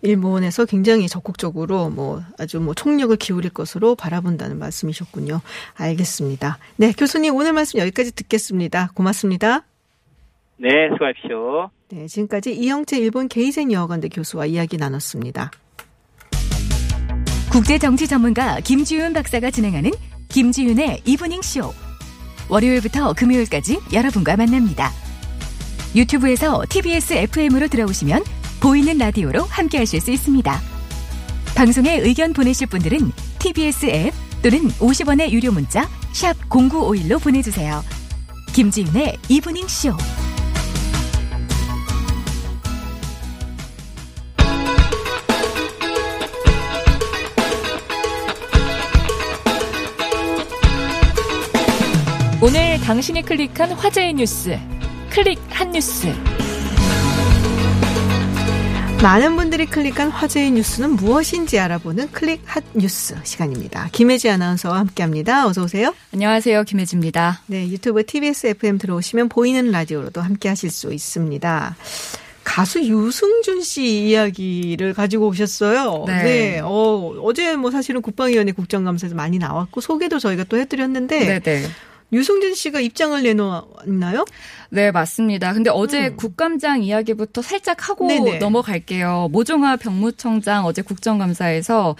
일본에서 굉장히 적극적으로 뭐 아주 뭐 총력을 기울일 것으로 바라본다는 말씀이셨군요. 알겠습니다. 네, 교수님 오늘 말씀 여기까지 듣겠습니다. 고맙습니다. 네, 수고하십시오. 네, 지금까지 이영채 일본 게이센 여학원대 교수와 이야기 나눴습니다. 국제정치 전문가 김지윤 박사가 진행하는 김지윤의 이브닝 쇼. 월요일부터 금요일까지 여러분과 만납니다. 유튜브에서 티비에스 에프엠으로 들어오시면 보이는 라디오로 함께하실 수 있습니다. 방송에 의견 보내실 분들은 티비에스 앱 또는 오십 원의 유료 문자 샵 공구오일로 보내주세요. 김지윤의 이브닝 쇼. 오늘 당신이 클릭한 화제의 뉴스, 클릭 한 뉴스. 많은 분들이 클릭한 화제의 뉴스는 무엇인지 알아보는 클릭 핫 뉴스 시간입니다. 김혜지 아나운서와 함께합니다. 어서 오세요. 안녕하세요. 김혜지입니다. 네, 유튜브 티비에스 에프엠 들어오시면 보이는 라디오로도 함께하실 수 있습니다. 가수 유승준 씨 이야기를 가지고 오셨어요. 네. 네. 어, 어제 뭐 사실은 국방위원회 국정감사에서 많이 나왔고 소개도 저희가 또 해드렸는데. 네네. 유승준 씨가 입장을 내놓았나요? 네, 맞습니다. 근데 어제 음. 국감장 이야기부터 살짝 하고 네네. 넘어갈게요. 모종화 병무청장 어제 국정감사에서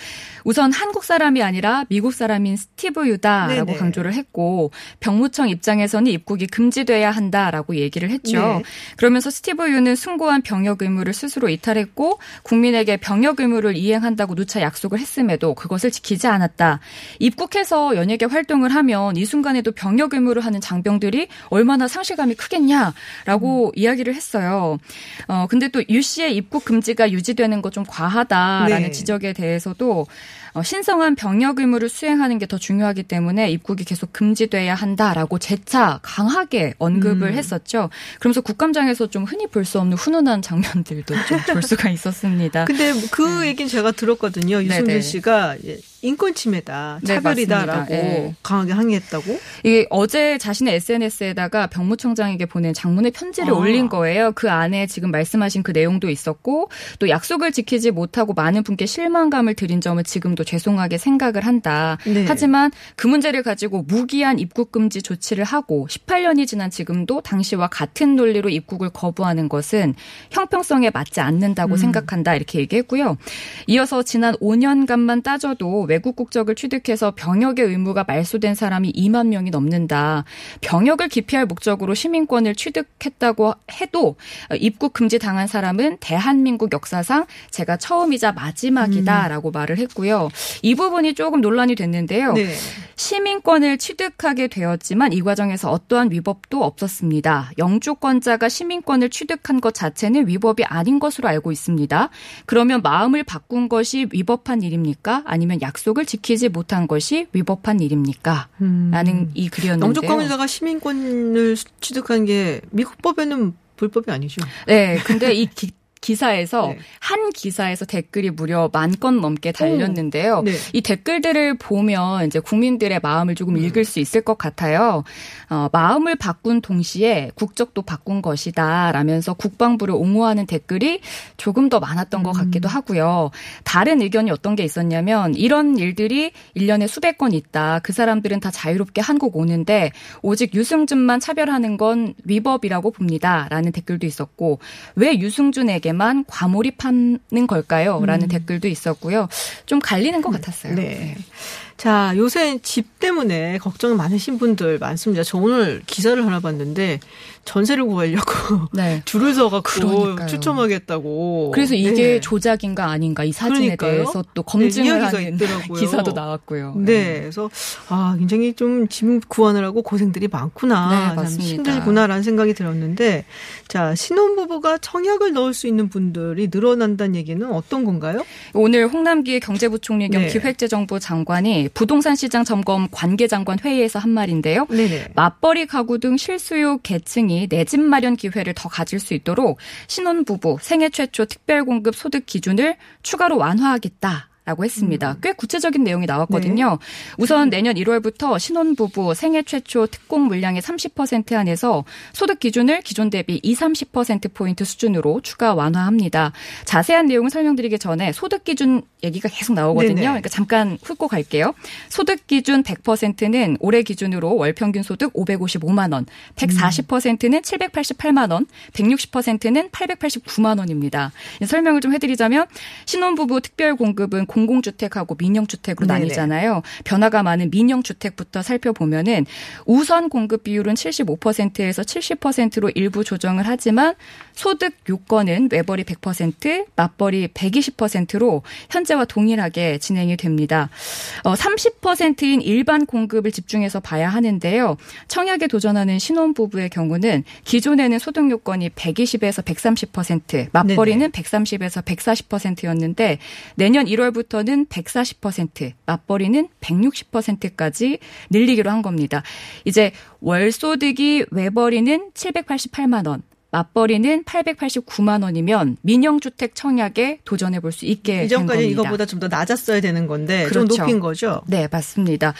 우선 한국 사람이 아니라 미국 사람인 스티브 유다라고 네네. 강조를 했고 병무청 입장에서는 입국이 금지돼야 한다라고 얘기를 했죠. 네. 그러면서 스티브 유는 숭고한 병역 의무를 스스로 이탈했고 국민에게 병역 의무를 이행한다고 누차 약속을 했음에도 그것을 지키지 않았다. 입국해서 연예계 활동을 하면 이 순간에도 병역 병역 의무를 하는 장병들이 얼마나 상실감이 크겠냐라고 음. 이야기를 했어요. 어, 근데 또 유 씨의 입국 금지가 유지되는 거 좀 과하다라는 네. 지적에 대해서도 어, 신성한 병역 의무를 수행하는 게 더 중요하기 때문에 입국이 계속 금지돼야 한다라고 재차 강하게 언급을 음. 했었죠. 그러면서 국감장에서 좀 흔히 볼 수 없는 훈훈한 장면들도 좀 볼 수가 있었습니다. 근데 그 얘기는 제가 들었거든요. 유승준 씨가. 인권 침해다, 차별이다라고 네, 네. 강하게 항의했다고? 이게 어제 자신의 에스엔에스에다가 병무청장에게 보낸 장문의 편지를 아. 올린 거예요. 그 안에 지금 말씀하신 그 내용도 있었고 또 약속을 지키지 못하고 많은 분께 실망감을 드린 점을 지금도 죄송하게 생각을 한다. 네. 하지만 그 문제를 가지고 무기한 입국 금지 조치를 하고 십팔 년이 지난 지금도 당시와 같은 논리로 입국을 거부하는 것은 형평성에 맞지 않는다고 음. 생각한다 이렇게 얘기했고요. 이어서 지난 오 년간만 따져도 외국 국적을 취득해서 병역의 의무가 말소된 사람이 이만 명이 넘는다. 병역을 기피할 목적으로 시민권을 취득했다고 해도 입국 금지 당한 사람은 대한민국 역사상 제가 처음이자 마지막이다라고 음. 말을 했고요. 이 부분이 조금 논란이 됐는데요. 네. 시민권을 취득하게 되었지만 이 과정에서 어떠한 위법도 없었습니다. 영주권자가 시민권을 취득한 것 자체는 위법이 아닌 것으로 알고 있습니다. 그러면 마음을 바꾼 것이 위법한 일입니까? 아니면 약속을 지키지 못한 것이 위법한 일입니까? 음. 라는 이 글이었는데요. 영주권자가 시민권을 취득한 게 미국 법에는 불법이 아니죠. 네. 근데 이 기, 기사에서 네. 한 기사에서 댓글이 무려 만 건 넘게 달렸는데요. 네. 이 댓글들을 보면 이제 국민들의 마음을 조금 음. 읽을 수 있을 것 같아요. 어, 마음을 바꾼 동시에 국적도 바꾼 것이다 라면서 국방부를 옹호하는 댓글이 조금 더 많았던 음. 것 같기도 하고요. 다른 의견이 어떤 게 있었냐면 이런 일들이 일 년에 수백 건 있다. 그 사람들은 다 자유롭게 한국 오는데 오직 유승준만 차별하는 건 위법이라고 봅니다. 라는 댓글도 있었고 왜 유승준에게 만 과몰입하는 걸까요? 라는 음. 댓글도 있었고요. 좀 갈리는 것 같았어요. 네. 네. 자, 요새 집 때문에 걱정 많으신 분들 많습니다. 저 오늘 기사를 하나 봤는데 전세를 구하려고 네. 줄을 서갖고 추첨하겠다고. 그래서 이게 네. 조작인가 아닌가 이 사진에 그러니까요. 대해서 또 검증을 네, 하는 있더라고요. 기사도 나왔고요. 네. 네. 그래서 아 굉장히 좀 집 구하느라고 고생들이 많구나. 네, 맞습니다. 힘들구나라는 생각이 들었는데 자 신혼부부가 청약을 넣을 수 있는 분들이 늘어난다는 얘기는 어떤 건가요? 오늘 홍남기의 경제부총리 겸 네. 기획재정부 장관이 부동산 시장 점검 관계장관 회의에서 한 말인데요. 네네. 맞벌이 가구 등 실수요 계층이 내 집 마련 기회를 더 가질 수 있도록 신혼부부 생애 최초 특별공급 소득 기준을 추가로 완화하겠다. 라고 했습니다. 꽤 구체적인 내용이 나왔거든요. 네. 우선 내년 일월부터 신혼부부 생애 최초 특공 물량의 삼십 퍼센트 안에서 소득 기준을 기존 대비 이십, 삼십 퍼센트포인트 수준으로 추가 완화합니다. 자세한 내용을 설명드리기 전에 소득 기준 얘기가 계속 나오거든요. 네네. 그러니까 잠깐 훑고 갈게요. 소득 기준 백 퍼센트는 올해 기준으로 월 평균 소득 오백오십오만 원, 백사십 퍼센트는 칠백팔십팔만 원, 백육십 퍼센트는 팔백팔십구만 원입니다. 설명을 좀 해드리자면 신혼부부 특별공급은 공공주택하고 민영주택으로 네네. 나뉘잖아요. 변화가 많은 민영주택부터 살펴보면은 우선 공급 비율은 칠십오 퍼센트에서 칠십 퍼센트로 일부 조정을 하지만 소득 요건은 외벌이 백 퍼센트, 맞벌이 백이십 퍼센트로 현재와 동일하게 진행이 됩니다. 어, 삼십 퍼센트인 일반 공급을 집중해서 봐야 하는데요. 청약에 도전하는 신혼부부의 경우는 기존에는 소득 요건이 백이십에서 백삼십 퍼센트, 맞벌이는 네네. 백삼십에서 백사십 퍼센트였는데 내년 일월부터 부터는 백사십 퍼센트, 맞벌이는 백육십 퍼센트까지 늘리기로 한 겁니다. 이제 월소득이 외벌이는 칠백팔십팔만 원, 맞벌이는 팔백팔십구만 원이면 민영주택 청약에 도전해볼 수 있게 된 겁니다. 이전까지 이거보다 좀 더 낮았어야 되는 건데 그렇죠. 좀 높인 거죠? 네, 맞습니다.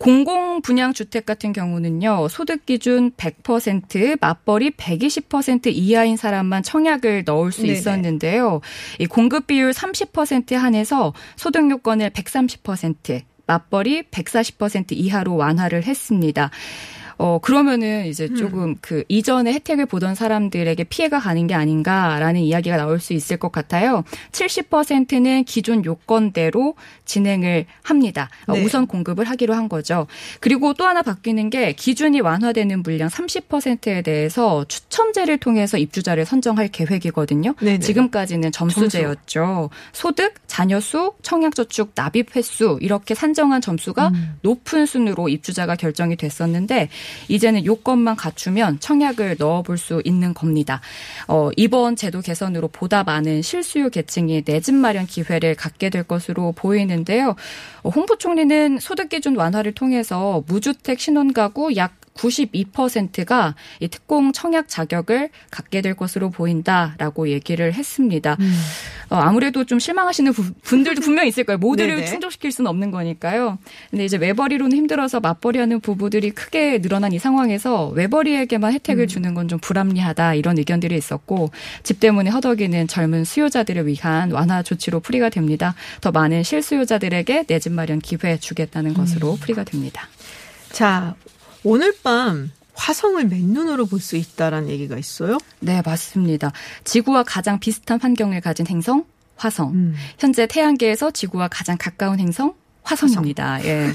공공분양주택 같은 경우는요. 소득 기준 백 퍼센트, 맞벌이 백이십 퍼센트 이하인 사람만 청약을 넣을 수 네네. 있었는데요. 이 공급 비율 삼십 퍼센트 한에서 소득 요건을 백삼십 퍼센트, 맞벌이 백사십 퍼센트 이하로 완화를 했습니다. 어, 그러면은 이제 조금 음. 그 이전에 혜택을 보던 사람들에게 피해가 가는 게 아닌가라는 이야기가 나올 수 있을 것 같아요. 칠십 퍼센트는 기존 요건대로 진행을 합니다. 네. 우선 공급을 하기로 한 거죠. 그리고 또 하나 바뀌는 게 기준이 완화되는 물량 삼십 퍼센트에 대해서 추첨제를 통해서 입주자를 선정할 계획이거든요. 네네. 지금까지는 점수제였죠. 점수. 소득, 자녀수, 청약저축, 납입 횟수 이렇게 산정한 점수가 음. 높은 순으로 입주자가 결정이 됐었는데 이제는 요건만 갖추면 청약을 넣어볼 수 있는 겁니다. 어, 이번 제도 개선으로 보다 많은 실수요 계층이 내 집 마련 기회를 갖게 될 것으로 보이는데요. 어, 홍 부총리는 소득 기준 완화를 통해서 무주택 신혼가구 약 구십이 퍼센트가 이 특공 청약 자격을 갖게 될 것으로 보인다라고 얘기를 했습니다. 음. 어, 아무래도 좀 실망하시는 부, 분들도 분명히 있을 거예요. 모두를 네네. 충족시킬 수는 없는 거니까요. 근데 이제 외벌이로는 힘들어서 맞벌이하는 부부들이 크게 늘어난 이 상황에서 외벌이에게만 혜택을 음. 주는 건 좀 불합리하다 이런 의견들이 있었고 집 때문에 허덕이는 젊은 수요자들을 위한 완화 조치로 풀이가 됩니다. 더 많은 실수요자들에게 내 집 마련 기회 주겠다는 것으로 음. 풀이가 됩니다. 자. 오늘 밤 화성을 맨눈으로 볼 수 있다라는 얘기가 있어요? 네, 맞습니다. 지구와 가장 비슷한 환경을 가진 행성, 화성. 음. 현재 태양계에서 지구와 가장 가까운 행성, 화성입니다. 화성. 예.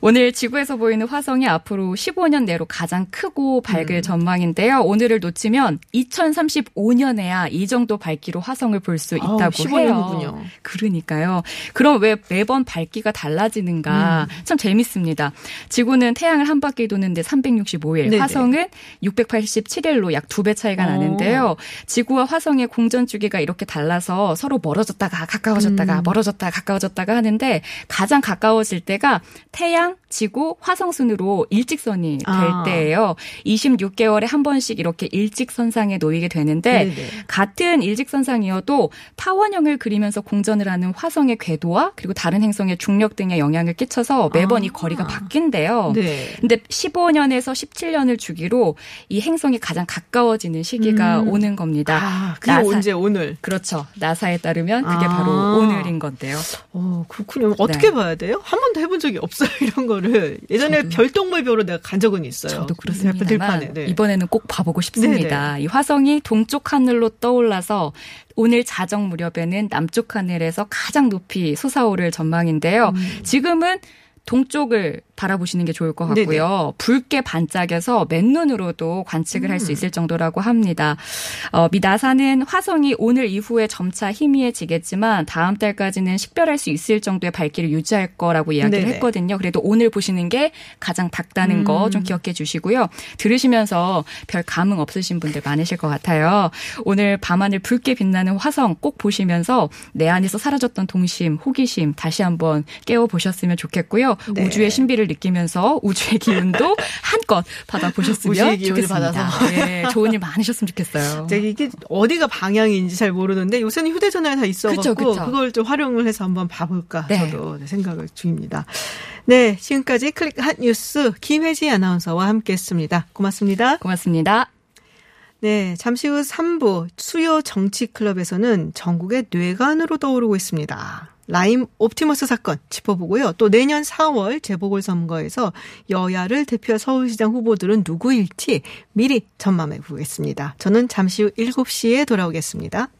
오늘 지구에서 보이는 화성이 앞으로 십오 년 내로 가장 크고 밝을 음. 전망인데요. 오늘을 놓치면 이천삼십오 년에야 이 정도 밝기로 화성을 볼 수 있다고 아우, 십오 년이군요. 해요. 그러니까요. 그럼 왜 매번 밝기가 달라지는가 음. 참 재밌습니다. 지구는 태양을 한 바퀴 도는데 삼백육십오 일, 네네. 화성은 육백팔십칠 일로 약 두 배 차이가 오. 나는데요. 지구와 화성의 공전 주기가 이렇게 달라서 서로 멀어졌다가 가까워졌다가 음. 멀어졌다가 가까워졌다가 하는데 가장 가까워질 때가 태양, 지구, 화성 순으로 일직선이 될 아. 때예요. 이십육 개월에 한 번씩 이렇게 일직선상에 놓이게 되는데 네네. 같은 일직선상이어도 타원형을 그리면서 공전을 하는 화성의 궤도와 그리고 다른 행성의 중력 등에 영향을 끼쳐서 매번 아. 이 거리가 바뀐대요. 네. 근데 십오 년에서 십칠 년을 주기로 이 행성이 가장 가까워지는 시기가 음. 오는 겁니다. 아, 그게 나사, 언제 오늘? 그렇죠. 나사에 따르면 그게 아. 바로 오늘인 건데요. 어, 그렇군요. 어떻게 네. 봐야 돼요? 한 번도 해본 적이 없어요. 이런 거를. 예전에 저도, 별똥별별로 내가 간 적은 있어요. 저도 그렇습니다만 네. 이번에는 꼭 봐보고 싶습니다. 네네. 이 화성이 동쪽 하늘로 떠올라서 오늘 자정 무렵에는 남쪽 하늘에서 가장 높이 솟아오를 전망인데요. 음. 지금은 동쪽을 바라보시는 게 좋을 것 같고요. 네네. 붉게 반짝여서 맨눈으로도 관측을 음. 할 수 있을 정도라고 합니다. 어, 미 나사는 화성이 오늘 이후에 점차 희미해지겠지만 다음 달까지는 식별할 수 있을 정도의 밝기를 유지할 거라고 이야기를 네네. 했거든요. 그래도 오늘 보시는 게 가장 밝다는 음. 거 좀 기억해 주시고요. 들으시면서 별 감흥 없으신 분들 많으실 것 같아요. 오늘 밤하늘 붉게 빛나는 화성 꼭 보시면서 내 안에서 사라졌던 동심, 호기심 다시 한번 깨워보셨으면 좋겠고요. 네. 우주의 신비를 느끼면서 우주의 기운도 한껏 받아보셨으면 좋겠습니다. 받아서. 네, 좋은 일 많으셨으면 좋겠어요. 이게 어디가 방향인지 잘 모르는데 요새는 휴대전화에 다 있어갖고 그걸 좀 활용을 해서 한번 봐볼까 네. 저도 생각을 중입니다. 네, 지금까지 클릭핫 뉴스 김혜지 아나운서와 함께했습니다. 고맙습니다. 고맙습니다. 네, 잠시 후 삼 부 수요 정치클럽에서는 전국의 뇌관으로 떠오르고 있습니다. 라임 옵티머스 사건 짚어보고요. 또 내년 사월 재보궐선거에서 여야를 대표할 서울시장 후보들은 누구일지 미리 전망해보겠습니다. 저는 잠시 후 일곱 시에 돌아오겠습니다.